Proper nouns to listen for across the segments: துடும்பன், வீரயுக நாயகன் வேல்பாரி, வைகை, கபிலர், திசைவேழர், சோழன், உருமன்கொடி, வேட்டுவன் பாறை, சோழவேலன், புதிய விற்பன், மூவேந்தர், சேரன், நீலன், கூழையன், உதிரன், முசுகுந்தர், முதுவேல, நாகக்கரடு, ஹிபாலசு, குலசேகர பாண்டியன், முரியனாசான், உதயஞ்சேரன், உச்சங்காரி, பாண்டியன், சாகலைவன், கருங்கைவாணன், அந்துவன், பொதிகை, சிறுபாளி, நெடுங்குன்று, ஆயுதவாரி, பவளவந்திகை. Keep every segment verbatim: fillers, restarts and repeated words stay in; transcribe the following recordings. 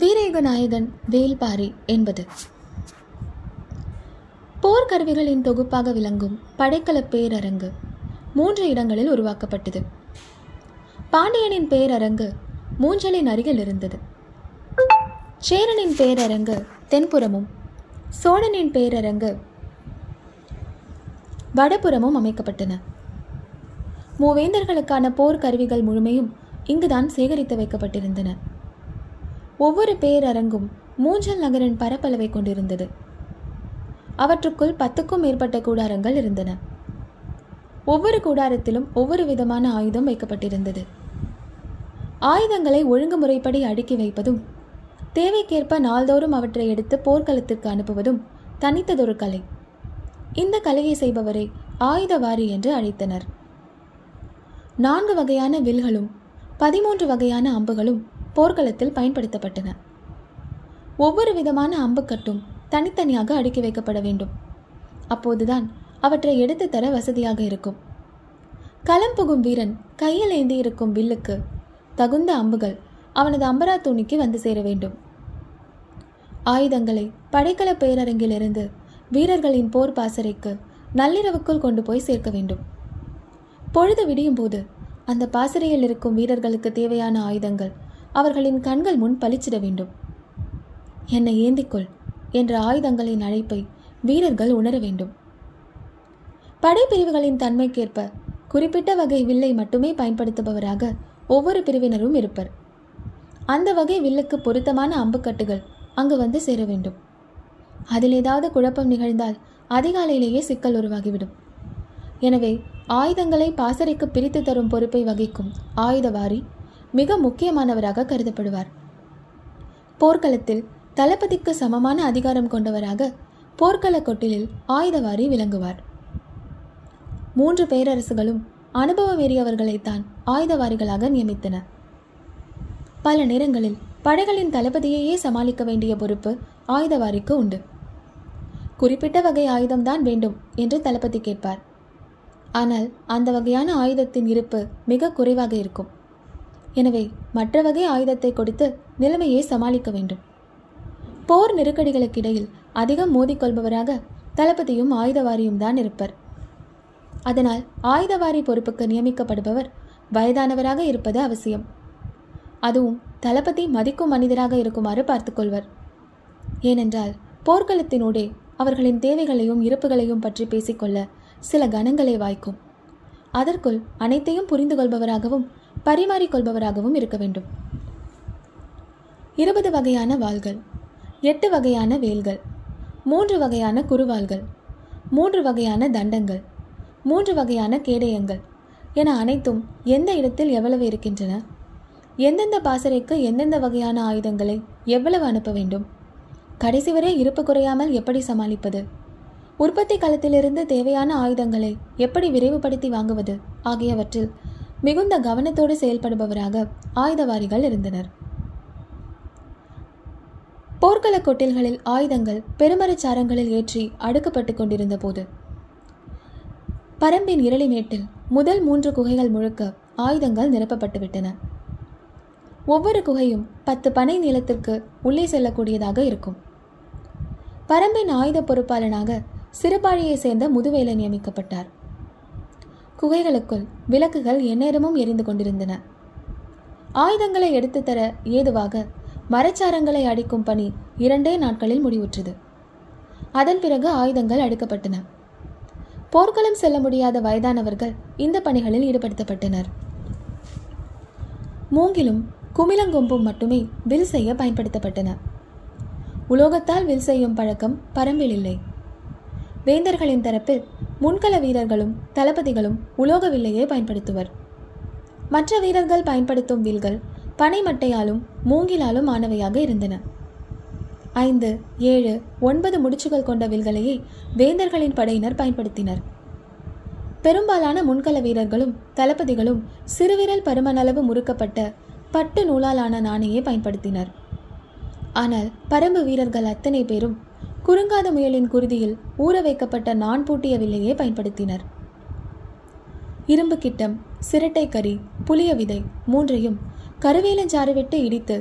வீரயுக நாயகன் வேல்பாரி என்பது போர்க்கருவிகளின் தொகுப்பாக விளங்கும் படைக்கல பேரரங்கு மூன்று இடங்களில் உருவாக்கப்பட்டது. பாண்டியனின் பேரரங்கு மூஞ்சலின் அருகில் இருந்தது. சேரனின் பேரரங்கு தென்புறமும் சோழனின் பேரரங்கு வடபுறமும் அமைக்கப்பட்டன. மூவேந்தர்களுக்கான போர்க்கருவிகள் முழுமையும் இங்குதான் சேகரித்து வைக்கப்பட்டிருந்தன. ஒவ்வொரு பேரரங்கும் மூஞ்சல் நகரின் பரப்பளவை கொண்டிருந்தது. அவற்றுக்குள் பத்துக்கும் மேற்பட்ட கூடாரங்கள் இருந்தன. ஒவ்வொரு கூடாரத்திலும் ஒவ்வொரு விதமான ஆயுதம் வைக்கப்பட்டிருந்தது. ஆயுதங்களை ஒழுங்கு முறைப்படி அடுக்கி வைப்பதும் தேவைக்கேற்ப நாள்தோறும் அவற்றை எடுத்து போர்க்களத்திற்கு அனுப்புவதும் தனித்ததொரு கலை. இந்த கலையை செய்பவரை ஆயுதவாரி என்று அழைத்தனர். நான்கு வகையான வில்களும் பதிமூன்று வகையான அம்புகளும் போர்க்களத்தில் பயன்படுத்தப்பட்டன. ஒவ்வொரு விதமான அம்புக்கட்டும் தனித்தனியாக அடுக்கி வைக்கப்பட வேண்டும். அப்போதுதான் அவற்றை எடுத்து தர வசதியாக இருக்கும். களம் புகும் வீரன் கையில் ஏந்தி இருக்கும் வில்லுக்கு தகுந்த அம்புகள் அவனது அம்பரா தூணிக்கு வந்து சேர வேண்டும். ஆயுதங்களை படைக்கல பேரரங்கிலிருந்து வீரர்களின் போர் பாசறைக்கு நள்ளிரவுக்குள் கொண்டு போய் சேர்க்க வேண்டும். பொழுது விடியும் போது அந்த பாசறையில் இருக்கும் வீரர்களுக்கு தேவையான ஆயுதங்கள் அவர்களின் கண்கள் முன் பளிச்சிட வேண்டும். என்னை ஏந்திக்கொள் என்ற ஆயுதங்களின் அழைப்பை வீரர்கள் உணர வேண்டும். படைப்பிரிவுகளின் தன்மைக்கேற்ப குறிப்பிட்ட வகை வில்லை மட்டுமே பயன்படுத்துபவராக ஒவ்வொரு பிரிவினரும் இருப்பர். அந்த வகை வில்லுக்கு பொருத்தமான அம்புக்கட்டுகள் அங்கு வந்து சேர வேண்டும். அதில் ஏதாவது குழப்பம் நிகழ்ந்தால் அதிகாலையிலேயே சிக்கல் உருவாகிவிடும். எனவே ஆயுதங்களை பாசறைக்கு பிரித்து தரும் பொறுப்பை வகிக்கும் ஆயுதவாரி மிக முக்கியமானவராக கருதப்படுவார். போர்க்களத்தில் தளபதிக்கு சமமான அதிகாரம் கொண்டவராக போர்க்கள கொட்டிலில் ஆயுதவாரி விளங்குவார். மூன்று பேரரசுகளும் அனுபவம் ஏறியவர்களைத்தான் ஆயுதவாரிகளாக நியமித்தன. பல நேரங்களில் படைகளின் தளபதியையே சமாளிக்க வேண்டிய பொறுப்பு ஆயுதவாரிக்கு உண்டு. குறிப்பிட்ட வகை ஆயுதம்தான் வேண்டும் என்று தளபதி கேட்பார். ஆனால் அந்த வகையான ஆயுதத்தின் இருப்பு மிக குறைவாக இருக்கும். எனவே மற்ற வகை ஆயுதத்தை கொடுத்து நிலைமையை சமாளிக்க வேண்டும். போர் நெருக்கடிகளுக்கிடையில் அதிகம் மோதிக்கொள்பவராக தளபதியும் ஆயுதவாரியும் தான் இருப்பர். அதனால் ஆயுதவாரி பொறுப்புக்கு நியமிக்கப்படுபவர் வயதானவராக இருப்பது அவசியம். அதுவும் தளபதி மதிக்கும் மனிதராக இருக்குமாறு பார்த்துக்கொள்வர். ஏனென்றால் போர்க்களத்தினோடே அவர்களின் தேவைகளையும் இருப்புகளையும் பற்றி பேசிக்கொள்ள சில கணங்களை வாய்க்கும். அதற்குள் அனைத்தையும் புரிந்து கொள்பவராகவும் பரிமாறிக்கொள்பவராகவும் இருக்க வேண்டும். இருபது வகையான வாள்கள், எட்டு வகையான வேல்கள், மூன்று வகையான குறுவாள்கள், மூன்று வகையான தண்டங்கள், மூன்று வகையான கேடயங்கள் என அனைத்தும் எந்த இடத்தில் எவ்வளவு இருக்கின்றன, எந்தெந்த பாசறைக்கு எந்தெந்த வகையான ஆயுதங்களை எவ்வளவு அனுப்ப வேண்டும், கடைசி வரை இருப்பு குறையாமல் எப்படி சமாளிப்பது, உற்பத்தி களத்திலிருந்து தேவையான ஆயுதங்களை எப்படி விரைவுபடுத்தி வாங்குவது ஆகியவற்றில் மிகுந்த கவனத்தோடு செயல்படுபவராக ஆயுதவாரிகள் இருந்தனர். போர்க்கள கொட்டில்களில் ஆயுதங்கள் பெருமரச்சாரங்களில் ஏற்றி அடுக்கப்பட்டு கொண்டிருந்த போது பரம்பின் இரளிமேட்டில் முதல் மூன்று குகைகள் முழுக்க ஆயுதங்கள் நிரப்பப்பட்டுவிட்டன. ஒவ்வொரு குகையும் பத்து பனை நீளத்திற்கு உள்ளே செல்லக்கூடியதாக இருக்கும். பரம்பின் ஆயுத பொறுப்பாளனாக சிறுபாளியை சேர்ந்த முதுவேல நியமிக்கப்பட்டார். குகைகளுக்குள் விளக்குகள் எந்நேரமும் எரிந்து கொண்டிருந்தன. ஆயுதங்களை எடுத்து தர ஏதுவாக மரச்சாரங்களை அடிக்கும் பணி இரண்டே நாட்களில் முடிவுற்றது. அதன் பிறகு ஆயுதங்கள் அடுக்கப்பட்டன. போர்க்களம் செல்ல முடியாத வயதானவர்கள் இந்த பணிகளில் ஈடுபடுத்தப்பட்டனர். மூங்கிலும் குமிளங்கொம்பும் மட்டுமே வில் செய்ய பயன்படுத்தப்பட்டன. உலோகத்தால் வில் செய்யும் பழக்கம் பரம்பில் இல்லை. வேந்தர்களின் தரப்பில் முன்கள வீரர்களும் தளபதிகளும் உலோக வில்லையே பயன்படுத்துவர். மற்ற வீரர்கள் பயன்படுத்தும் வில்கள் பனைமட்டையாலும் மூங்கிலாலும் ஆனவையாக இருந்தன. ஐந்து ஏழு ஒன்பது முடிச்சுகள் கொண்ட வில்களையே வேந்தர்களின் படையினர் பயன்படுத்தினர். பெரும்பாலான முன்கள வீரர்களும் தளபதிகளும் சிறுவிரல் பருமனளவு முறுக்கப்பட்ட பட்டு நூலாலான நாணையை பயன்படுத்தினர். ஆனால் பரம்பு வீரர்கள் அத்தனை பேரும் குறுங்காத முயலின் குருதியில் ஊற வைக்கப்பட்ட நான் பூட்டிய வில்லையே பயன்படுத்தினர். இரும்பு கிட்டம், சிரட்டை கறி, புளிய விதை மூன்றையும் கருவேலஞ்சாறு விட்டு இடித்து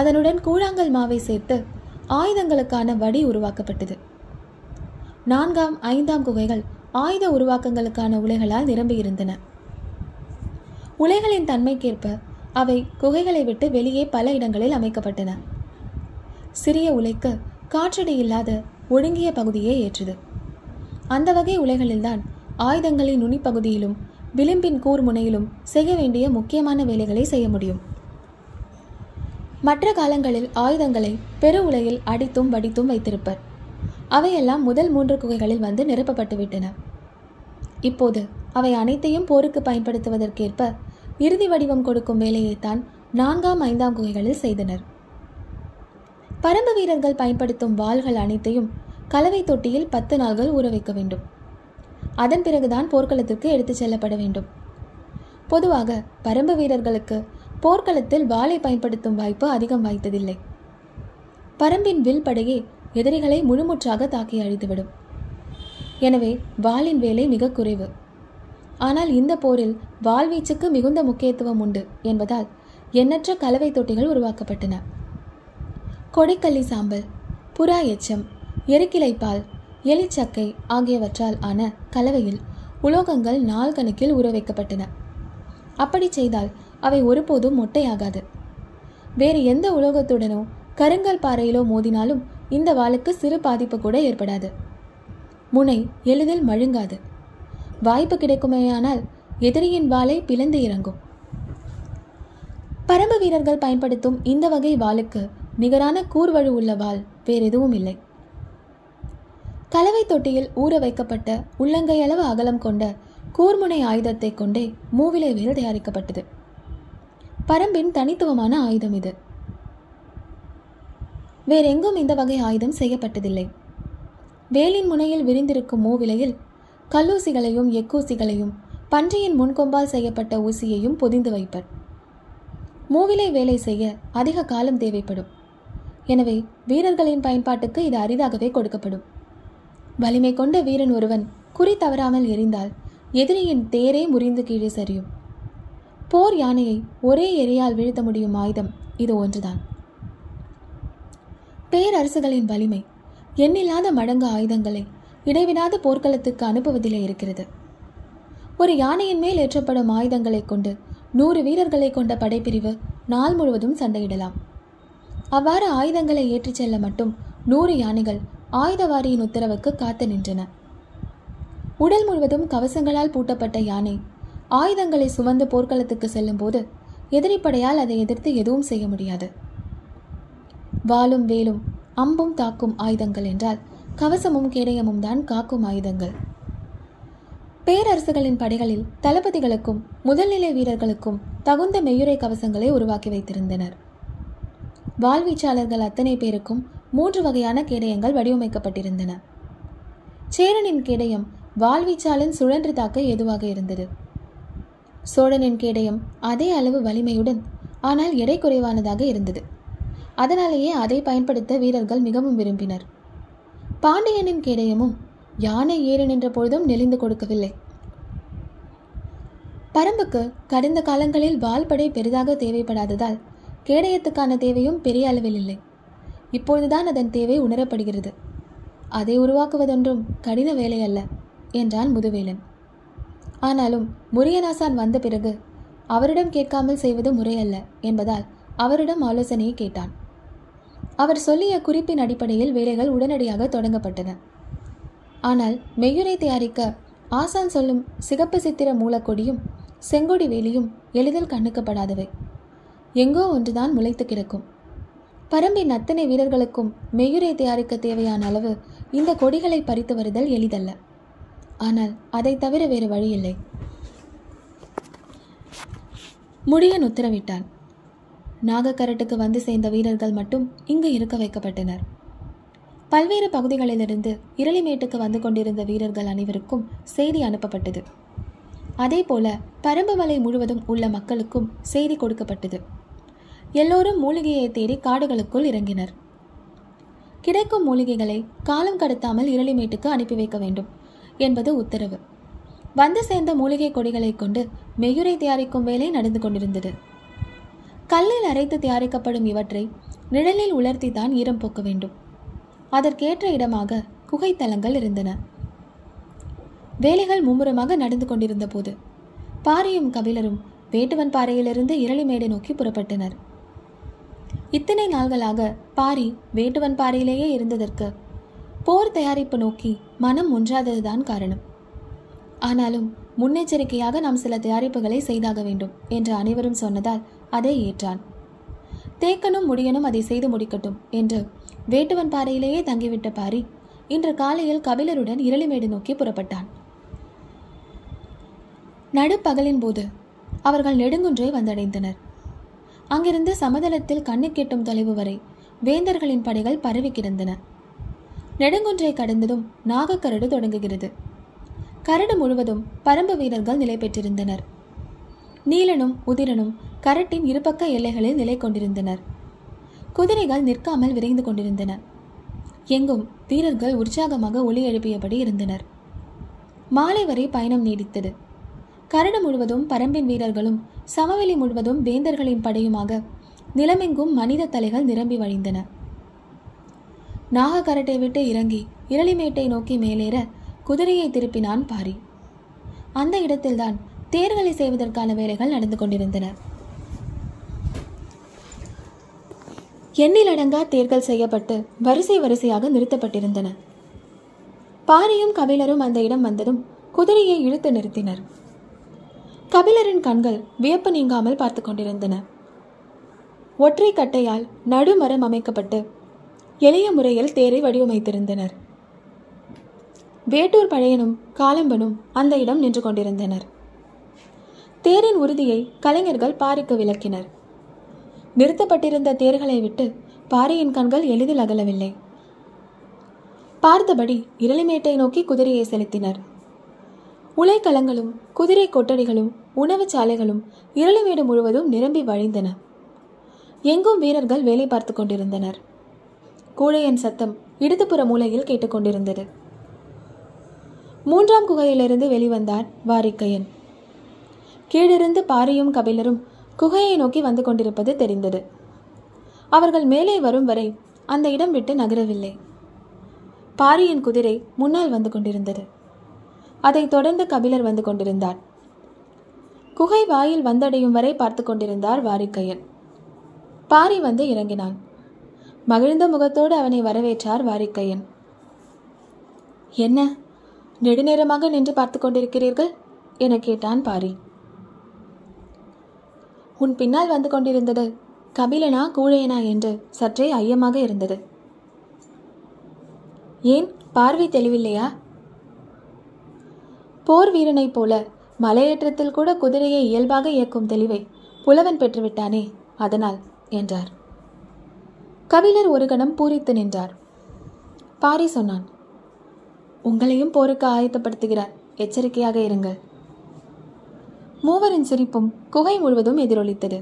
அதனுடன் கூழாங்கல் மாவை சேர்த்து ஆயுதங்களுக்கான வடி உருவாக்கப்பட்டது. நான்காம் ஐந்தாம் குகைகள் ஆயுத உருவாக்கங்களுக்கான உலைகளால் நிரம்பியிருந்தன. உலைகளின் தன்மைக்கேற்ப அவை குகைகளை விட்டு வெளியே பல இடங்களில் அமைக்கப்பட்டன. சிறிய உலைக்கு காற்றடி இல்லாத ஒடுங்கிய பகுதியே ஏற்றது. அந்த வகை உலைகளில்தான் ஆயுதங்களின் நுனிப்பகுதியிலும் விளிம்பின் கூர்முனையிலும் செய்ய வேண்டிய முக்கியமான வேலைகளை செய்ய முடியும். மற்ற காலங்களில் ஆயுதங்களை பெரு உலையில் அடித்தும் வடித்தும் வைத்திருப்பர். அவையெல்லாம் முதல் மூன்று குகைகளில் வந்து நிரப்பப்பட்டுவிட்டன. இப்போது அவை அனைத்தையும் போருக்கு பயன்படுத்துவதற்கேற்ப இறுதி வடிவம் கொடுக்கும் வேலையைத்தான் நான்காம் ஐந்தாம் குகைகளில் செய்தனர். பரம்பு வீரர்கள் பயன்படுத்தும் வாள்கள் அனைத்தையும் கலவை தொட்டியில் பத்து நாள்கள் ஊற வைக்க வேண்டும். அதன் பிறகுதான் போர்க்களத்திற்கு எடுத்துச் செல்லப்பட வேண்டும். பொதுவாக பரம்பு வீரர்களுக்கு போர்க்களத்தில் வாளை பயன்படுத்தும் வாய்ப்பு அதிகம் வாய்த்ததில்லை. பரம்பின் வில் படையே எதிரிகளை முழுமுற்றாக தாக்கி அழித்துவிடும். எனவே வாளின் வேலை மிக குறைவு. ஆனால் இந்த போரில் வாள்வீச்சுக்கு மிகுந்த முக்கியத்துவம் உண்டு என்பதால் எண்ணற்ற கலவை தொட்டிகள் உருவாக்கப்பட்டன. கொடிக்கல்லி சாம்பல், புறா எச்சம், எருக்கிளைப்பால், எலிச்சக்கை ஆகியவற்றால் ஆன கலவையில் உலோகங்கள் நாள் கணக்கில் ஊற வைக்கப்பட்டன. அப்படி செய்தால் அவை ஒருபோதும் மொட்டையாகாது. வேறு எந்த உலோகத்துடனோ கருங்கல் பாறையிலோ மோதினாலும் இந்த வாளுக்கு சிறு பாதிப்பு கூட ஏற்படாது. முனை எளிதில் மழுங்காது. வாய்ப்பு கிடைக்குமேயானால் எதிரியின் வாளை பிளந்து இறங்கும். பரம்பு வீரர்கள் பயன்படுத்தும் இந்த வகை வாளுக்கு நிகரான கூர்வழு உள்ள வாள் வேறு எதுவும் இல்லை. கலவை தொட்டியில் ஊற வைக்கப்பட்ட உள்ளங்கை அளவு அகலம் கொண்ட கூர்முனை ஆயுதத்தை கொண்டே மூவிலை வேல் தயாரிக்கப்பட்டது. பரம்பின் தனித்துவமான ஆயுதம் இது. வேறெங்கும் இந்த வகை ஆயுதம் செய்யப்பட்டதில்லை. வேலின் முனையில் விரிந்திருக்கும் மூவிலையில் கல்லூசிகளையும் எக்கூசிகளையும் பன்றியின் முன்கொம்பால் செய்யப்பட்ட ஊசியையும் பொதிந்து வைப்பர். மூவிலை வேலை செய்ய அதிக காலம் தேவைப்படும். எனவே வீரர்களின் பயன்பாட்டுக்கு இது அரிதாகவே கொடுக்கப்படும். வலிமை கொண்ட வீரன் ஒருவன் குறி தவறாமல் எறிந்தால் எதிரியின் தேரே முறிந்து கீழே சரியும். போர் யானையை ஒரே எரியால் வீழ்த்த முடியும் ஆயுதம் இது ஒன்றுதான். பேரரசுகளின் வலிமை எண்ணில்லாத மடங்கு ஆயுதங்களை இடைவிடாத போர்க்களத்துக்கு அனுப்புவதிலே இருக்கிறது. ஒரு யானையின் மேல் ஏற்றப்படும் ஆயுதங்களை கொண்டு நூறு வீரர்களை கொண்ட படைப்பிரிவு நாள் முழுவதும் சண்டையிடலாம். அவ்வாறு ஆயுதங்களை ஏற்றிச் செல்ல மட்டும் நூறு யானைகள் ஆயுதவாரியின் உத்தரவுக்கு காத்து நின்றன. உடல் முழுவதும் கவசங்களால் பூட்டப்பட்ட யானை ஆயுதங்களை சுமந்து போர்க்களத்துக்கு செல்லும் போது எதிரிப்படையால் அதை எதிர்த்து எதுவும் செய்ய முடியாது. வாளும் வேலும் அம்பும் தாக்கும் ஆயுதங்கள் என்றால் கவசமும் கேடயமும் தான் காக்கும் ஆயுதங்கள். பேரரசுகளின் படைகளில் தளபதிகளுக்கும் முதல்நிலை வீரர்களுக்கும் தகுந்த மெய்யுரை கவசங்களை உருவாக்கி வைத்திருந்தனர். வாள்வீச்சாளர்கள் அத்தனை பேருக்கும் மூன்று வகையான கேடயங்கள் வடிவமைக்கப்பட்டிருந்தன. சேரனின் கேடயம் வாள்வீச்சாளன் சுழன்று தாக்க ஏதுவாக இருந்தது. சோழனின் கேடயம் அதே அளவு வலிமையுடன் ஆனால் எடை குறைவானதாக இருந்தது. அதனாலேயே அதை பயன்படுத்த வீரர்கள் மிகவும் விரும்பினர். பாண்டியனின் கேடயமும் யானை ஏறு நின்ற பொழுதும் நெளிந்து கொடுக்கவில்லை. பரம்புக்கு கடந்த காலங்களில் வால்படை பெரிதாக தேவைப்படாததால் கேடயத்துக்கான தேவையும் பெரிய அளவில் இல்லை. இப்பொழுதுதான் அதன் தேவை உணரப்படுகிறது. அதை உருவாக்குவதொன்றும் கடின வேலை அல்ல என்றான் முதுவேலன். ஆனாலும் முரியனாசான் வந்த பிறகு அவரிடம் கேட்காமல் செய்வது முறையல்ல என்பதால் அவரிடம் ஆலோசனையை கேட்டான். அவர் சொல்லிய குறிப்பின் அடிப்படையில் வேலைகள் உடனடியாக தொடங்கப்பட்டன. ஆனால் மெய்யுரை தயாரிக்க ஆசான் சொல்லும் சிகப்பு சித்திர மூலக்கொடியும் செங்கொடி வேலியும் எளிதில் கண்ணுக்கப்படாதவை. எங்கோ ஒன்றுதான் முளைத்து கிடக்கும். பரம்பின் அத்தனை வீரர்களுக்கும் மெய்யுரை தயாரிக்க தேவையான அளவு இந்த கொடிகளை பறித்து வருதல் எளிதல்ல. ஆனால் அதை தவிர வேறு வழியில்லை. முடியன் உத்தரவிட்டான். நாகக்கரட்டுக்கு வந்து சேர்ந்த வீரர்கள் மட்டும் இங்கு இருக்க வைக்கப்பட்டனர். பல்வேறு பகுதிகளிலிருந்து இரளிமேட்டுக்கு வந்து கொண்டிருந்த வீரர்கள் அனைவருக்கும் செய்தி அனுப்பப்பட்டது. அதே போல பரம்பு மலை முழுவதும் உள்ள மக்களுக்கும் செய்தி கொடுக்கப்பட்டது. எல்லோரும் மூலிகையை தேடி காடுகளுக்குள் இறங்கினர். கிடைக்கும் மூலிகைகளை காலம் கடத்தாமல் இரளிமேட்டுக்கு அனுப்பி வைக்க வேண்டும் என்பது உத்தரவு. வந்து சேர்ந்த மூலிகை கொடிகளை கொண்டு மெய்யுரை தயாரிக்கும் வேலை நடந்து கொண்டிருந்தது. கல்லில் அரைத்து தயாரிக்கப்படும் இவற்றை நிழலில் உலர்த்தி தான் ஈரம் போக்க வேண்டும். அதற்கேற்ற இடமாக குகைத்தலங்கள் இருந்தன. வேலைகள் மும்முரமாக நடந்து கொண்டிருந்த போது பாரியும் கபிலரும் வேட்டுவன் பாறையிலிருந்து இரளிமேடு நோக்கி புறப்பட்டனர். இத்தனை நாள்களாக பாரி வேட்டுவன் பாறையிலேயே இருந்ததற்கு போர் தயாரிப்பு நோக்கி மனம் ஒன்றாததுதான் காரணம். ஆனாலும் முன்னெச்சரிக்கையாக நாம் சில தயாரிப்புகளை செய்தாக வேண்டும் என்று அனைவரும் சொன்னதால் அதை ஏற்றான். தேக்கனும் முடியனும் அதை செய்து முடிக்கட்டும் என்று வேட்டுவன் பாறையிலேயே தங்கிவிட்ட பாரி இன்று காலையில் கபிலருடன் இரளிமேடு நோக்கி புறப்பட்டான். நடுப்பகலின் போது அவர்கள் நெடுங்குன்றை வந்தடைந்தனர். அங்கிருந்து சமதளத்தில் கண்ணு கெட்டும் தொலைவு வரை வேந்தர்களின் படைகள் பரவி கிடந்தன. நெடுங்குன்றை கடந்ததும் நாகக்கரடு தொடங்குகிறது. கரடு முழுவதும் பரம்பு வீரர்கள் நிலை பெற்றிருந்தனர். நீலனும் உதிரனும் கரட்டின் இருபக்க எல்லைகளில் நிலை கொண்டிருந்தனர். குதிரைகள் நிற்காமல் விரைந்து கொண்டிருந்தன. எங்கும் வீரர்கள் உற்சாகமாக ஒலி எழுப்பியபடி இருந்தனர். மாலை வரை பயணம் நீடித்தது. கரடு முழுவதும் பரம்பின் வீரர்களும் சமவெளி முழுவதும் வேந்தர்களின் படையுமாக நிலமெங்கும் மனித தலைகள் நிரம்பி வழிந்தன. நாகக்கரட்டை விட்டு இறங்கி இரளிமேட்டை நோக்கி மேலேற குதிரையை திருப்பினான் பாரி. அந்த இடத்தில்தான் தேர்களை செய்வதற்கான வேலைகள் நடந்து கொண்டிருந்தன. எண்ணிலடங்கா தேர்கள் செய்யப்பட்டு வரிசை வரிசையாக நிறுத்தப்பட்டிருந்தன. பாரியும் கபிலரும் அந்த இடம் வந்ததும் குதிரையை இழுத்து நிறுத்தினர். கபிலரின் கண்கள் வியப்பு நீங்காமல் பார்த்து கொண்டிருந்தன. ஒற்றை கட்டையால் நடுமரம் அமைக்கப்பட்டு எளிய முறையில் தேரை வடிவமைத்திருந்தனர். வேட்டூர் பழையனும் காலம்பனும் அந்த இடம் நின்று கொண்டிருந்தனர். தேரின் உறுதியை கலைஞர்கள் பாரிக்கு விளக்கினர். நிறுத்தப்பட்டிருந்த தேர்களை விட்டு பாரியின் கண்கள் எளிதில் அகலவில்லை. பார்த்தபடி இரளிமேட்டை நோக்கி குதிரையை செலுத்தினர். உலைக்களங்களும் குதிரை கொட்டடிகளும் உணவு சாலைகளும் இரளிமேடு முழுவதும் நிரம்பி வழிந்தன. எங்கும் வீரர்கள் வேலை பார்த்து கொண்டிருந்தனர். கூழையன் சத்தம் இடதுபுற மூலையில் கேட்டுக்கொண்டிருந்தது. மூன்றாம் குகையிலிருந்து வெளிவந்தார் வாரிக்கையன். கீழிருந்து பாரியும் கபிலரும் குகையை நோக்கி வந்து கொண்டிருப்பது தெரிந்தது. அவர்கள் மேலே வரும் வரை அந்த இடம் விட்டு நகரவில்லை. பாரியின் குதிரை முன்னால் வந்து கொண்டிருந்தது. அதைத் தொடர்ந்து கபிலர் வந்து கொண்டிருந்தார். குகை வாயில் வந்தடையும் வரை பார்த்து கொண்டிருந்தார் வாரிக்கையன். பாரி வந்து இறங்கினான். மகிழ்ந்த முகத்தோடு அவனை வரவேற்றார் வாரிக்கையன். என்ன, நெடுநேரமாக நின்று பார்த்து கொண்டிருக்கிறீர்கள் என கேட்டான் பாரி. உன் பின்னால் வந்து கொண்டிருந்தது கபிலனா கூழையனா என்று சற்றே ஐயமாக இருந்தது. ஏன், பார்வை தெளிவில்லையா? போர் வீரனைப் போல மலையேற்றத்தில் கூட குதிரையை இயல்பாக இயக்கும் தெளிவை புலவன் பெற்றுவிட்டானே, அதனால் என்றார். கபிலர் ஒரு கணம் பூரித்து நின்றார். பாரி சொன்னான், உங்களையும் போருக்கு ஆயத்தப்படுத்துகிறார், எச்சரிக்கையாக இருங்கள். மூவரின் சிரிப்பும் குகை முழுவதும் எதிரொலித்தது.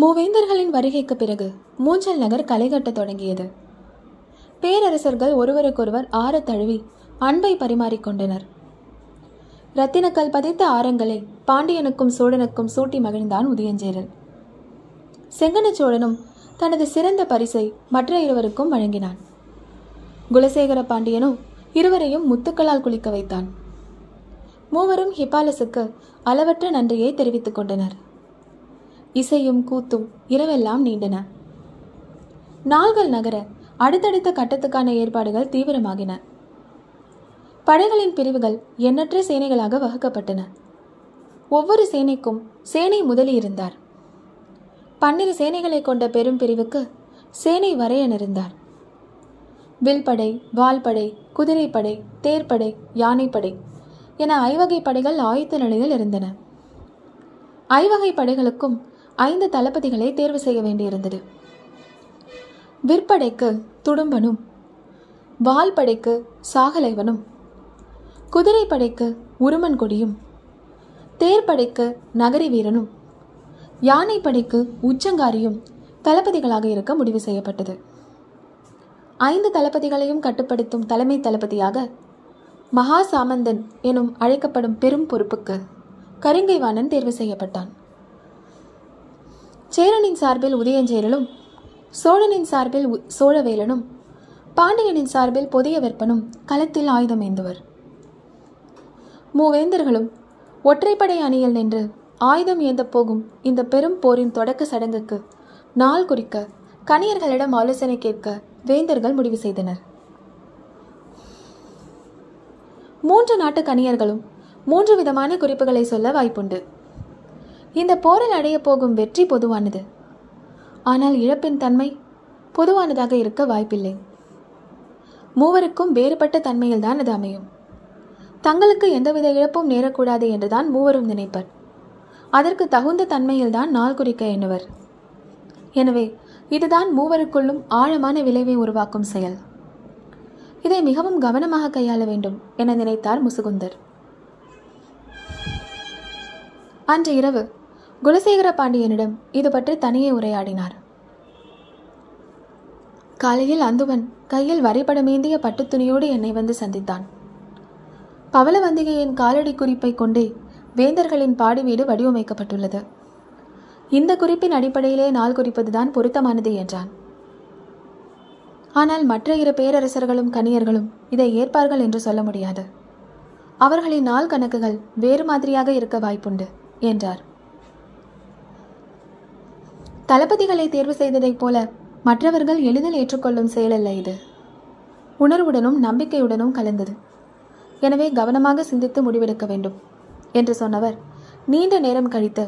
மூவேந்தர்களின் வருகைக்கு பிறகு மூஞ்சல் நகர் களைகட்டத் தொடங்கியது. பேரரசர்கள் ஒருவருக்கொருவர் ஆற தழுவி அன்பை பரிமாறிக்கொண்டனர். இரத்தினக்கல் பதித்த ஆரங்களை பாண்டியனுக்கும் சோழனுக்கும் சூட்டி மகிழ்ந்தான் உதயஞ்சேரன். செங்கன சோழனும் தனது சிறந்த பரிசை மற்ற இருவருக்கும் வழங்கினான். குலசேகர பாண்டியனும் இருவரையும் முத்துக்களால் குளிக்க வைத்தான். மூவரும் ஹிபாலசுக்கு அளவற்ற நன்றியை தெரிவித்துக் கொண்டனர். இசையும் கூத்தும் இரவெல்லாம் நீண்டன. நாள்கள் நகர அடுத்தடுத்த கட்டத்துக்கான ஏற்பாடுகள் தீவிரமாகின. படைகளின் பிரிவுகள் எண்ணற்ற சேனைகளாக வகுக்கப்பட்டன. ஒவ்வொரு சேனைக்கும் சேனை முதலி இருந்தார். பன்னிரு சேனைகளை கொண்ட பெரும் பிரிவுக்கு சேனை வரையன் இருந்தார். வில்படை, வால்படை, குதிரைப்படை, தேர்ப்படை, யானைப்படை என ஐவகை படைகள் ஆயத்த நிலையில் இருந்தன. ஐவகை படைகளுக்கும் ஐந்து தளபதிகளை தேர்வு செய்ய வேண்டியிருந்தது. விற்படைக்கு துடும்பனும், வால்படைக்கு சாகலைவனும், குதிரைப்படைக்கு உருமன்கொடியும், தேர்ப்படைக்கு நகரி வீரனும், யானைப்படைக்கு உச்சங்காரியும் தளபதிகளாக இருக்க முடிவு செய்யப்பட்டது. ஐந்து தளபதிகளையும் கட்டுப்படுத்தும் தலைமை தளபதியாக மகா சாமந்தன் எனும் அழைக்கப்படும் பெரும் பொறுப்புக்கு கருங்கைவாணன் தேர்வு செய்யப்பட்டான். சேரனின் சார்பில் உதயஞ்சேரனும், சோழனின் சார்பில் சோழவேலனும், பாண்டியனின் சார்பில் புதியவர்ப்பனும் களத்தில் ஆயுதம் ஏந்துவர். மூவேந்தர்களும் ஒற்றைப்படை அணியில் நின்று ஆயுதம் ஏந்த போகும் இந்த பெரும் போரின் தொடக்க சடங்குக்கு நாள் குறிக்க கணியர்களிடம் ஆலோசனை கேட்க வேந்தர்கள் முடிவு செய்தனர். மூன்று நாட்டு கணியர்களும் மூன்று விதமான குறிப்புகளை சொல்ல வாய்ப்புண்டு. இந்த போரில் அடைய போகும் வெற்றி பொதுவானது, ஆனால் இழப்பின் தன்மை பொதுவானதாக இருக்க வாய்ப்பில்லை. மூவருக்கும் வேறுபட்ட தன்மையில்தான் அது அமையும். தங்களுக்கு எந்தவித இழப்பும் நேரக்கூடாது என்றுதான் மூவரும் நினைப்பர். அதற்கு தகுந்த தன்மையில்தான் நாள் குறிக்க எண்ணுவர். எனவே இதுதான் மூவருக்குள்ளும் ஆழமான விளைவை உருவாக்கும் செயல். இதை மிகவும் கவனமாக கையாள வேண்டும் என நினைத்தார் முசுகுந்தர். அன்று இரவு குலசேகர பாண்டியனிடம் இது பற்றி தனியே உரையாடினார். காலையில் அந்துவன் கையில் வரைபடமேந்திய பட்டு துணியோடு என்னை வந்து சந்தித்தான். பவளவந்திகையின் காலடி குறிப்பை கொண்டே வேந்தர்களின் பாடி வீடு வடிவமைக்கப்பட்டுள்ளது. இந்த குறிப்பின் அடிப்படையிலே நாள் குறிப்பதுதான் பொருத்தமானது என்றான். ஆனால் மற்ற இரு பேரரசர்களும் கணியர்களும் இதை ஏற்பார்கள் என்று சொல்ல முடியாது. அவர்களின் நாள் கணக்குகள் வேறு மாதிரியாக இருக்க வாய்ப்புண்டு என்றார். தளபதிகளை தேர்வு செய்ததைப் போல மற்றவர்கள் எளிதில் ஏற்றுக்கொள்ளும் செயலல்ல இது. உணர்வுடனும் நம்பிக்கையுடனும் கலந்தது. எனவே கவனமாக சிந்தித்து முடிவெடுக்க வேண்டும் என்று சொன்னவர் நீண்ட நேரம் கழித்து,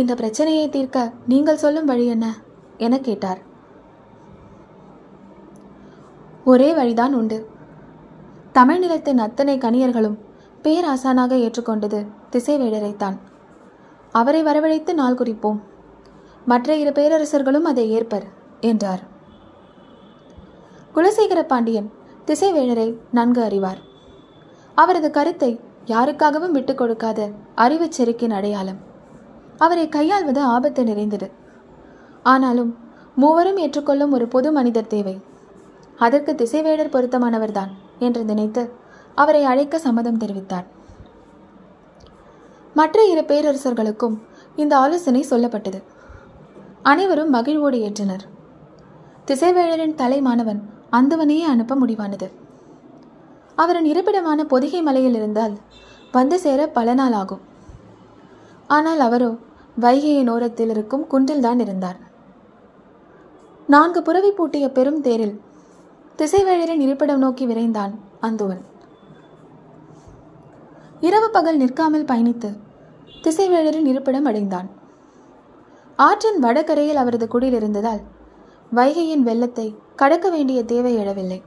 இந்த பிரச்சனையை தீர்க்க நீங்கள் சொல்லும் வழி என்ன என கேட்டார். ஒரே வழிதான் உண்டு. தமிழ் நிலத்தின் அத்தனை கணியர்களும் பேராசானாக ஏற்றுக்கொண்டது திசைவேழரைத்தான். அவரை வரவழைத்து நாள் குறிப்போம். மற்ற இரு பேரரசர்களும் அதை ஏற்பர் என்றார். குலசேகர பாண்டியன் திசைவேழரை நன்கு அறிவார். அவரது கருத்தை யாருக்காகவும் விட்டு கொடுக்காத அறிவு செருக்கின் அடையாளம். அவரை கையாள்வது ஆபத்து நிறைந்தது. ஆனாலும் மூவரும் ஏற்றுக்கொள்ளும் ஒரு பொது மனிதர் தேவை. அதற்கு திசைவேழர் பொருத்தமானவர்தான் என்று நினைத்து அவரை அழைக்க சம்மதம் தெரிவித்தார். மற்ற இரு பேரரசர்களுக்கும் இந்த ஆலோசனை சொல்லப்பட்டது. அனைவரும் மகிழ்வோடு ஏற்றனர். திசைவேழரின் தலைமானவன் அந்துவனையே அனுப்ப முடிவானது. அவரின் இருப்பிடமான பொதிகை மலையில் இருந்தால் வந்து சேர பல நாள் ஆகும். ஆனால் அவரோ வைகையின் ஓரத்தில் இருக்கும் குன்றில்தான் இருந்தார். நான்கு புறவி பூட்டிய பெரும் தேரில் திசைவேழரின் இருப்பிடம் நோக்கி விரைந்தான் அந்துவன். இரவு பகல் நிற்காமல் பயணித்து திசைவேழரின் இருப்பிடம் அடைந்தான். ஆற்றின் வடகரையில் அவரது குடில் இருந்ததால் வைகையின் வெள்ளத்தை கடக்க வேண்டிய தேவை எழவில்லை.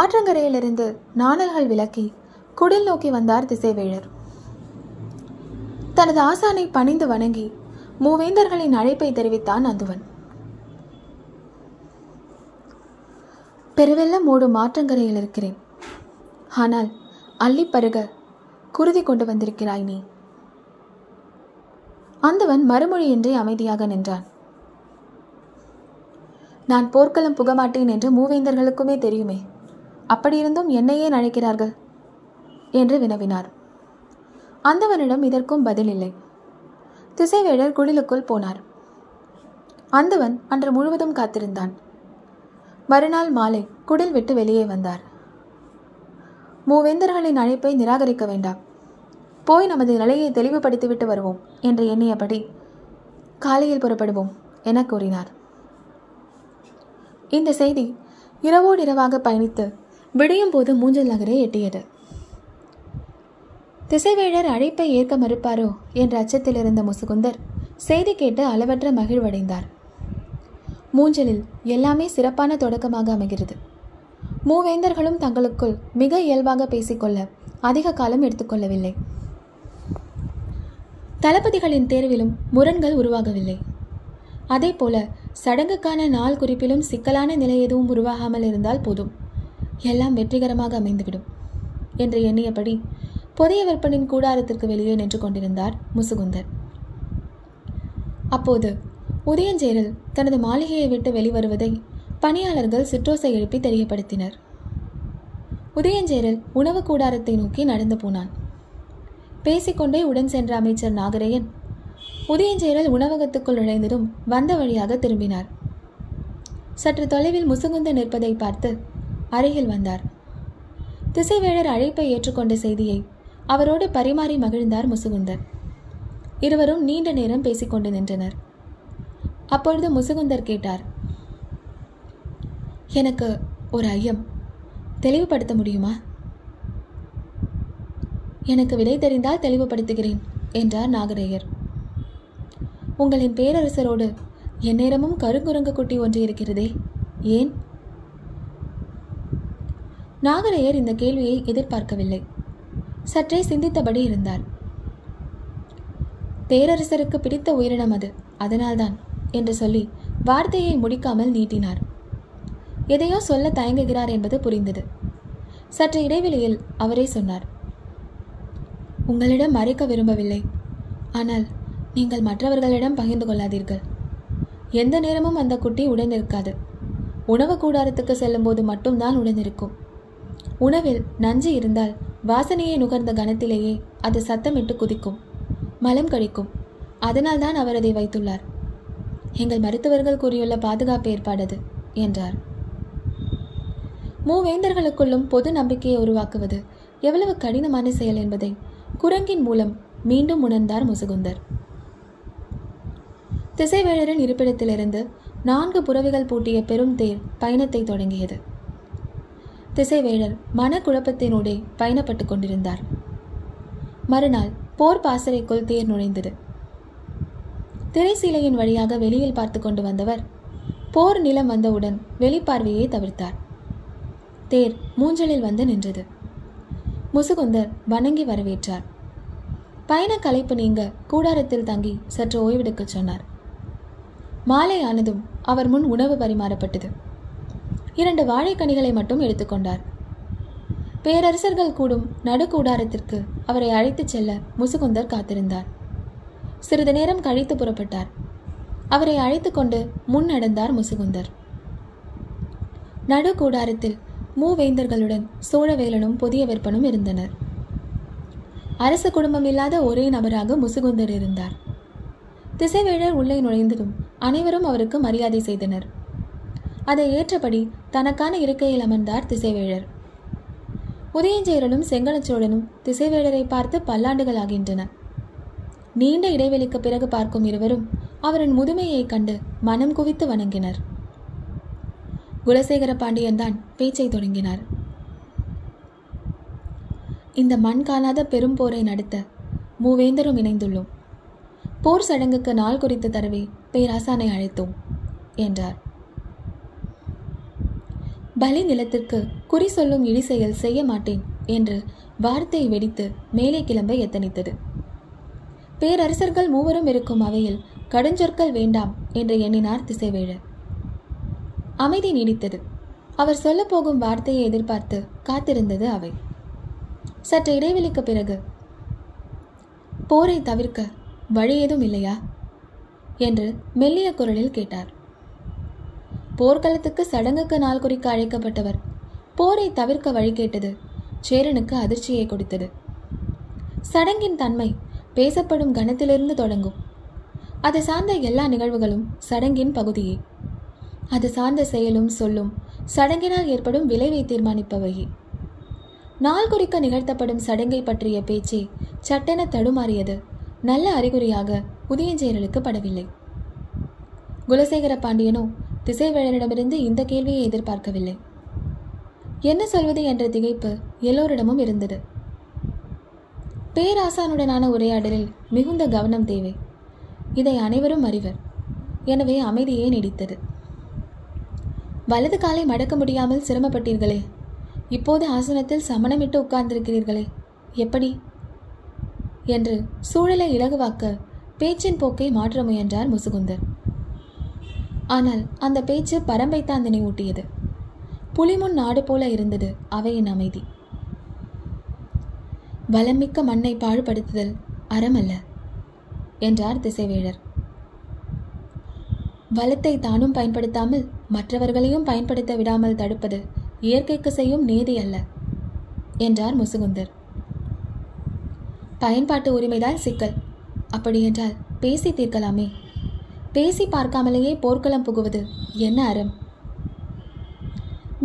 ஆற்றங்கரையிலிருந்து நாணல்கள் விலக்கி குடில் நோக்கி வந்தார் திசைவேழர். தனது ஆசானை பணிந்து வணங்கி மூவேந்தர்களின் அழைப்பை தெரிவித்தான் அந்துவன். பெருவெல்லம் ஓடும் ஆற்றங்கரையில் இருக்கிறேன். ஆனால் அள்ளிப்பருக குருதி கொண்டு வந்திருக்கிறாய் நீ. அந்துவன் மறுமொழியின்றி அமைதியாக நின்றான். நான் போர்க்களம் புகமாட்டேன் என்று மூவேந்தர்களுக்குமே தெரியுமே, அப்படியிருந்தும் என்னையே அழைக்கிறார்கள் என்று வினவினார். அந்தவனிடம் இதற்கும் பதில் இல்லை. திசைவேழர் குடிலுக்குள் போனார். அந்தவன் அன்று முழுவதும் காத்திருந்தான். மறுநாள் மாலை குடில் விட்டு வெளியே வந்தார். மூவேந்தர்களின் அழைப்பை நிராகரிக்க வேண்டாம், போய் நமது நிலையை தெளிவுபடுத்திவிட்டு வருவோம் என்று எண்ணியபடி காலையில் புறப்படுவோம் என கூறினார். இந்த செய்தி இரவோடு இரவாக பயணித்து விடியும் போது மூஞ்சல் நகரை எட்டியது. திசைவேழர் அழைப்பை ஏற்க மறுப்பாரோ என்ற அச்சத்தில் இருந்த முசுகுந்தர் செய்தி கேட்டு அளவற்ற மகிழ்வடைந்தார். மூஞ்சலில் எல்லாமே சிறப்பான தொடக்கமாக அமைகிறது. மூவேந்தர்களும் தங்களுக்குள் மிக இயல்பாக பேசிக்கொள்ள அதிக காலம் எடுத்துக்கொள்ளவில்லை. தளபதிகளின் தேர்விலும் முரண்கள் உருவாகவில்லை. அதே போல சடங்குக்கான நாள் குறிப்பிலும் சிக்கலான நிலை எதுவும் உருவாகாமல் இருந்தால் போதும், எல்லாம் வெற்றிகரமாக அமைந்துவிடும் என்று எண்ணியபடி புதிய விற்பனின் கூடாரத்திற்கு வெளியே நின்று கொண்டிருந்தார் முசுகுந்தர். அப்போது உதயஞ்சேரன் தனது மாளிகையை விட்டு வெளிவருவதை பணியாளர்கள் சிற்றோசை எழுப்பி தெரியப்படுத்தினர். உதயஞ்சேரன் உணவு கூடாரத்தை நோக்கி நடந்து போனான். பேசிக்கொண்டே உடன் சென்ற அமைச்சர் நாகரேயன் உதயஞ்சேரன் உணவகத்துக்குள் நுழைந்ததும் வந்த வழியாக திரும்பினார். சற்று தொலைவில் முசுகுந்தர் நிற்பதை பார்த்து அருகில் வந்தார். திசைவேழர் அழைப்பை ஏற்றுக்கொண்ட செய்தியை அவரோடு பரிமாறி மகிழ்ந்தார் முசுகுந்தர். இருவரும் நீண்ட நேரம் பேசிக்கொண்டு நின்றனர். அப்பொழுது முசுகுந்தர் கேட்டார், எனக்கு ஒரு ஐயம், தெளிவுபடுத்த முடியுமா? எனக்கு விடை தெரிந்தால் தெளிவுபடுத்துகிறேன் என்றார் நாகரேயர். உங்களின் பேரரசரோடு எந்நேரமும் கருங்குரங்கு குட்டி ஒன்று இருக்கிறதே, ஏன்? நாகரேயர் இந்த கேள்வியை எதிர்பார்க்கவில்லை. சற்றே சிந்தித்தபடி இருந்தார். பேரரசருக்கு பிடித்த உயிரினம் அது, அதனால்தான் என்று சொல்லி வார்த்தையை முடிக்காமல் நீட்டினார். எதையோ சொல்ல தயங்குகிறார் என்பது புரிந்தது. சற்று இடைவெளியில் அவரே சொன்னார், உங்களிடம் மறைக்க விரும்பவில்லை, ஆனால் நீங்கள் மற்றவர்களிடம் பகிர்ந்து கொள்ளாதீர்கள். எந்த நேரமும் அந்த குட்டி உடனிருக்காது. உணவு கூடாரத்துக்கு செல்லும் போது மட்டும்தான் உடனிருக்கும். உணவில் நஞ்சு இருந்தால் வாசனையை நுகர்ந்த கணத்திலேயே அது சத்தமிட்டு குதிக்கும், மலம் கழிக்கும். அதனால்தான் அவர் அதை வைத்துள்ளார். எங்கள் மருத்துவர்கள் கூறியுள்ள பாதுகாப்பு ஏற்பாடு என்றார். மூவேந்தர்களுக்குள்ளும் பொது நம்பிக்கையை உருவாக்குவது எவ்வளவு கடினமான செயல் என்பதை குரங்கின் மூலம் மீண்டும் உணர்ந்தார் முசுகுந்தர். திசைவேழரின் இருப்பிடத்திலிருந்து நான்கு புறவிகள் பூட்டிய பெரும் தேர் பயணத்தை தொடங்கியது. திசைவேழர் மனக்குழப்பத்தினூடே பயணப்பட்டு கொண்டிருந்தார். மறுநாள் போர் பாசறைக்குள் தேர் நுழைந்தது. திரைசீலையின் வழியாக வெளியில் பார்த்து கொண்டு வந்தவர் போர் நிலம் வந்தவுடன் வெளிப்பார்வையை தவிர்த்தார். தேர் மூஞ்சலில் வந்து நின்றது. முசுகுந்தர் வணங்கி வரவேற்றார். பயண களைப்பு நீங்க கூடாரத்தில் தங்கி சற்று ஓய்வெடுக்க சொன்னார். மாலை ஆனதும் அவர் முன் உணவு பரிமாறப்பட்டது. இரண்டு வாழைக்கனிகளை மட்டும் எடுத்துக்கொண்டார். பேரரசர்கள் கூடும் நடுக்கூடாரத்திற்கு அவரை அழைத்துச் செல்ல முசுகுந்தர் காத்திருந்தார். சிறிது நேரம் கழித்து புறப்பட்டார். அவரை அழைத்து கொண்டு முன் நடந்தார் முசுகுந்தர். நடுக்கூடாரத்தில் மூவேந்தர்களுடன் சோழவேலனும் புதிய விற்பனும் இருந்தனர். அரச குடும்பம் இல்லாத ஒரே நபராக முசுகுந்தர் இருந்தார். திசைவேழர் உள்ளே நுழைந்ததும் அனைவரும் அவருக்கு மரியாதை செய்தனர். அதை ஏற்றபடி தனக்கான இருக்கையில் அமர்ந்தார் திசைவேழர். உதயஞ்சேரனும் செங்கலச்சோழனும் திசைவேழரை பார்த்து பல்லாண்டுகள் ஆகின்றன. நீண்ட இடைவெளிக்கு பிறகு பார்க்கும் இருவரும் அவரின் முதுமையை கண்டு மனம் குவித்து வணங்கினர். குலசேகர பாண்டியன் தான் பேச்சை தொடங்கினார். இந்த மண் காணாத பெரும் போரை நடத்த மூவேந்தரும் இணைந்துள்ளோம். போர் சடங்குக்கு நாள் குறித்த தரவே பேராசானை அழைத்தோம் என்றார். பலி நிலத்திற்கு குறி சொல்லும் இழி செயல் செய்ய மாட்டேன் என்று வார்த்தை வெடித்து மேலே கிளம்ப எத்தனித்தது. பேரரசர்கள் மூவரும் இருக்கும் அவையில் கடுஞ்சொற்கள் வேண்டாம் என்று எண்ணினார் திசைவேழர். அமைதி நீடித்தது. அவர் சொல்லப்போகும் வார்த்தையை எதிர்பார்த்து காத்திருந்தது அவை. சற்று இடைவெளிக்கு பிறகு, போரை தவிர்க்க வழி ஏதும் இல்லையா என்று மெல்லிய குரலில் கேட்டார். போர்க்களத்துக்கு சடங்குக்கு நாள் குறிக்க அழைக்கப்பட்டவர் போரை தவிர்க்க வழி கேட்டது சேரனுக்கு அதிர்ச்சியை கொடுத்தது. சடங்கின் தன்மை பேசப்படும் கணத்திலிருந்து தொடங்கும். அது சார்ந்த எல்லா நிகழ்வுகளும் சடங்கின் பகுதியே. அது சார்ந்த செயலும் சொல்லும் சடங்கினால் ஏற்படும் விளைவை தீர்மானிப்பவையே. நாள் குறிக்க நிகழ்த்தப்படும் சடங்கை பற்றிய பேச்சே சட்டென தடுமாறியது நல்ல அறிகுறியாக உதயஞ்சேரலுக்கு படவில்லை. குலசேகர பாண்டியனோ திசைவேழரிடமிருந்து இந்த கேள்வியை எதிர்பார்க்கவில்லை. என்ன சொல்வது என்ற திகைப்பு எல்லோரிடமும் இருந்தது. பேராசானுடனான உரையாடலில் மிகுந்த கவனம் தேவை. இதை அனைவரும் அறிவர். எனவே அமைதியே நீடித்தது. வலது காலை மடக்க முடியாமல் சிரமப்பட்டீர்களே, இப்போது ஆசனத்தில் சமணமிட்டு உட்கார்ந்திருக்கிறீர்களே, எப்படி? என்று சூழலை இலகுவாக்க பேச்சின் போக்கை மாற்ற முயன்றார் முசுகுந்தர். ஆனால் அந்த பேச்சு பரம்பைத்தான் நினைவூட்டியது. புலிமுன் நாடு போல இருந்தது அவையின் அமைதி. வளமிக்க மண்ணை பாழ்படுத்துதல் அறமல்ல என்றார் திசைவேழர். வளத்தை தானும் பயன்படுத்தாமல் மற்றவர்களையும் பயன்படுத்த விடாமல் தடுப்பது இயற்கைக்கு செய்யும் நீதி அல்ல என்றார் முசுகுந்தர். பயன்பாட்டு உரிமைதான் சிக்கல். அப்படியென்றால் பேசி தீர்க்கலாமே. பேசி பார்க்காமலேயே போர்க்களம் புகுவது என்ன அறம்?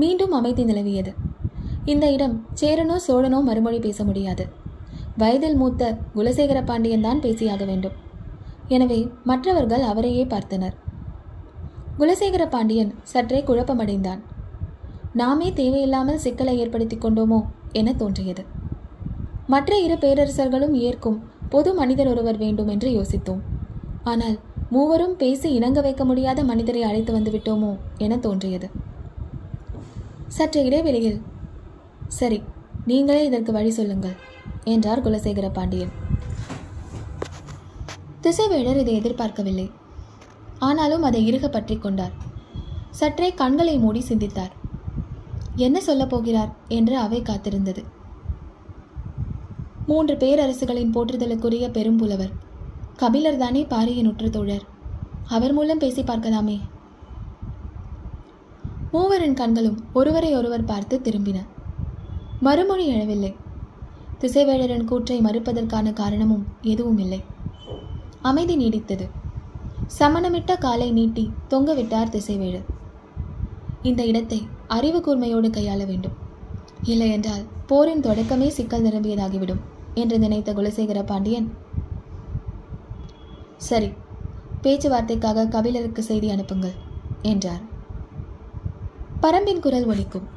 மீண்டும் அமைதி நிலவியது. இந்த இடம் சேரனோ சோழனோ மறுமொழி பேச முடியாது. வயதில் மூத்த குலசேகர பாண்டியன் தான் பேசியாக வேண்டும். எனவே மற்றவர்கள் அவரையே பார்த்தனர். குலசேகர பாண்டியன் சற்றே குழப்பமடைந்தான். நாமே தேவையில்லாமல் சிக்கலை ஏற்படுத்தி கொண்டோமோ என தோன்றியது. மற்ற இரு பேரரசர்களும் ஏற்கும் பொது மனிதர் ஒருவர் வேண்டும் என்று யோசித்தோம். ஆனால் மூவரும் பேசி இணங்க வைக்க முடியாத மனிதரை அழைத்து வந்துவிட்டோமோ என தோன்றியது. சற்று இடைவெளியில், சரி, நீங்களே இதற்கு வழி சொல்லுங்கள் என்றார் குலசேகர பாண்டியன். திசைவேழர் இதை எதிர்பார்க்கவில்லை. ஆனாலும் அதை இறுக பற்றி கொண்டார். சற்றே கண்களை மூடி சிந்தித்தார். என்ன சொல்லப் போகிறார் என்று அவை காத்திருந்தது. மூன்று பேரரசுகளின் போற்றுதலுக்குரிய பெரும்புலவர் கபிலர் தானே பாரியின் உற்ற தோழர். அவர் மூலம் பேசி பார்க்கலாமே. மூவரின் கண்களும் ஒருவரை ஒருவர் பார்த்து திரும்பின. மறுமொழி எழவில்லை. திசைவேழரின் கூற்றை மறுப்பதற்கான காரணமும் எதுவும் இல்லை. அமைதி நீடித்தது. சமணமிட்ட காலை நீட்டி தொங்கவிட்டார் திசைவேழர். இந்த இடத்தை அறிவு கூர்மையோடு கையாள வேண்டும், இல்லையென்றால் போரின் தொடக்கமே சிக்கல் நிரம்பியதாகிவிடும் என்று நினைத்த குலசேகர பாண்டியன், சரி, பேச்சுவார்த்தைக்காக கபிலருக்கு செய்தி அனுப்புங்கள் என்றார். பரம்பின் குரல் ஒலிக்கும்.